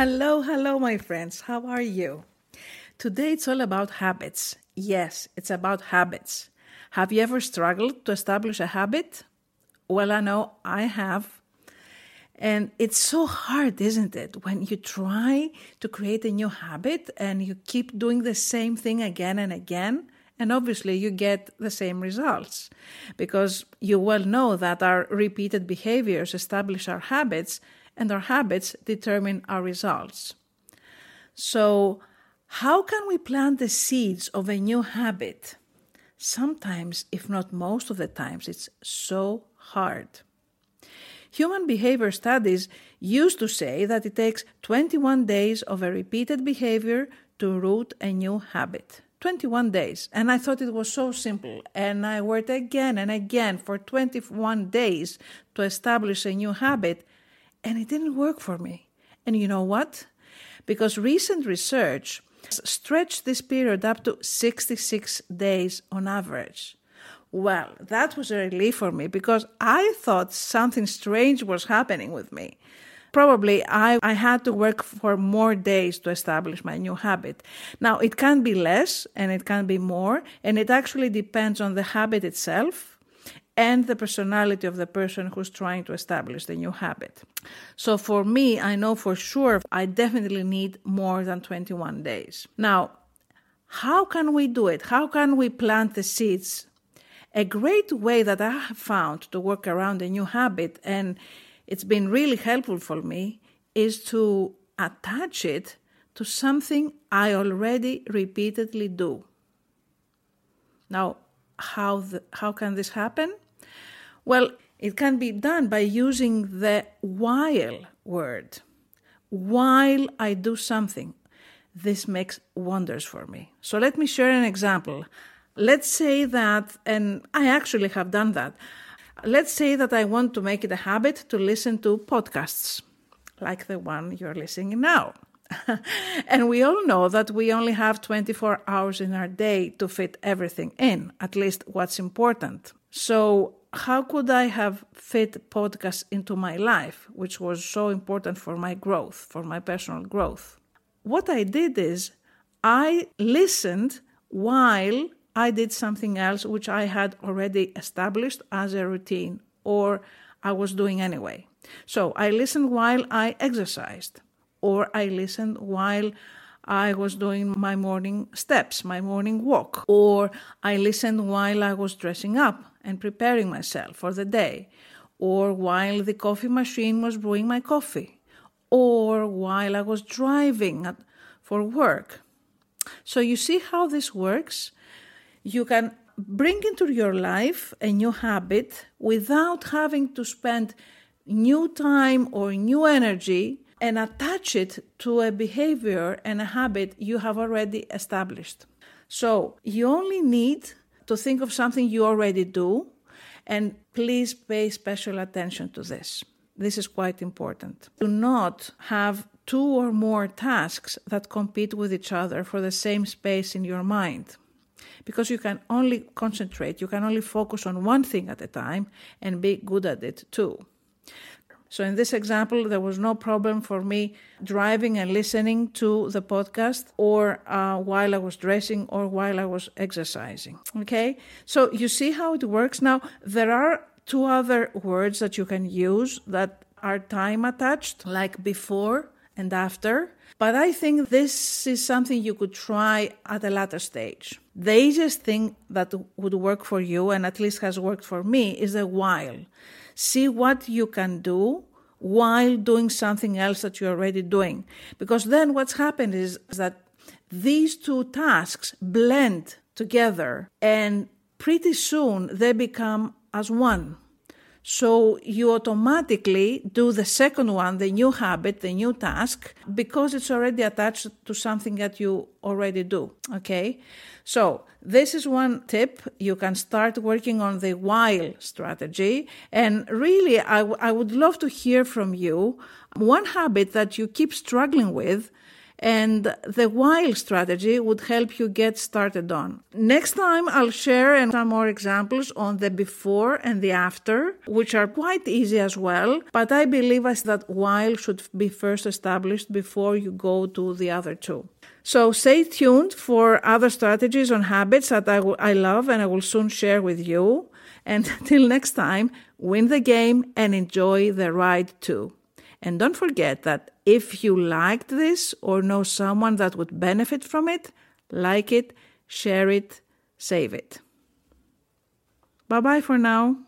Hello, my friends. How are you? Today it's all about habits. Yes, it's about habits. Have you ever struggled to establish a habit? Well, I know I have. And it's so hard, isn't it? When you try to create a new habit and you keep doing the same thing again and again, and obviously you get the same results. Because you well know that our repeated behaviors establish our habits, and our habits determine our results. So, how can we plant the seeds of a new habit? Sometimes, if not most of the times, it's so hard. Human behavior studies used to say that it takes 21 days of a repeated behavior to root a new habit. 21 days. And I thought it was so simple. And I worked again and again for 21 days to establish a new habit. And it didn't work for me. And you know what? Because recent research stretched this period up to 66 days on average. Well, that was a relief for me because I thought something strange was happening with me. Probably I had to work for more days to establish my new habit. Now, it can be less and it can be more, and it actually depends on the habit itself and the personality of the person who's trying to establish the new habit. So for me, I know for sure I definitely need more than 21 days. Now, how can we do it? How can we plant the seeds? A great way that I have found to work around a new habit, and it's been really helpful for me, is to attach it to something I already repeatedly do. Now, how can this happen? Well, it can be done by using the while word. While I do something, this makes wonders for me. So let me share an example. Let's say that, and I actually have done that. Let's say that I want to make it a habit to listen to podcasts, like the one you're listening now. And we all know that we only have 24 hours in our day to fit everything in, at least what's important. So how could I have fit podcasts into my life, which was so important for my growth, for my personal growth? What I did is I listened while I did something else which I had already established as a routine, or I was doing anyway. So I listened while I exercised. Or I listened while I was doing my morning steps, my morning walk. Or I listened while I was dressing up and preparing myself for the day. Or while the coffee machine was brewing my coffee. Or while I was driving for work. So you see how this works? You can bring into your life a new habit without having to spend new time or new energy and attach it to a behavior and a habit you have already established. So you only need to think of something you already do, and please pay special attention to this. This is quite important. Do not have two or more tasks that compete with each other for the same space in your mind, because you can only concentrate, you can only focus on one thing at a time and be good at it too. So in this example, there was no problem for me driving and listening to the podcast or while I was dressing or while I was exercising. Okay, so you see how it works. Now, there are two other words that you can use that are time attached, like before and after. But I think this is something you could try at a later stage. The easiest thing that would work for you, and at least has worked for me, is the while. See what you can do while doing something else that you're already doing. Because then what's happened is that these two tasks blend together and pretty soon they become as one. So you automatically do the second one, the new habit, the new task, because it's already attached to something that you already do, okay? So this is one tip. You can start working on the while strategy. And really, I would love to hear from you one habit that you keep struggling with And the while strategy would help you get started on. Next time I'll share some more examples on the before and the after, which are quite easy as well, but I believe that while should be first established before you go to the other two. So stay tuned for other strategies on habits that I love and I will soon share with you. And until next time, win the game and enjoy the ride too. And don't forget that if you liked this or know someone that would benefit from it, like it, share it, save it. Bye-bye for now.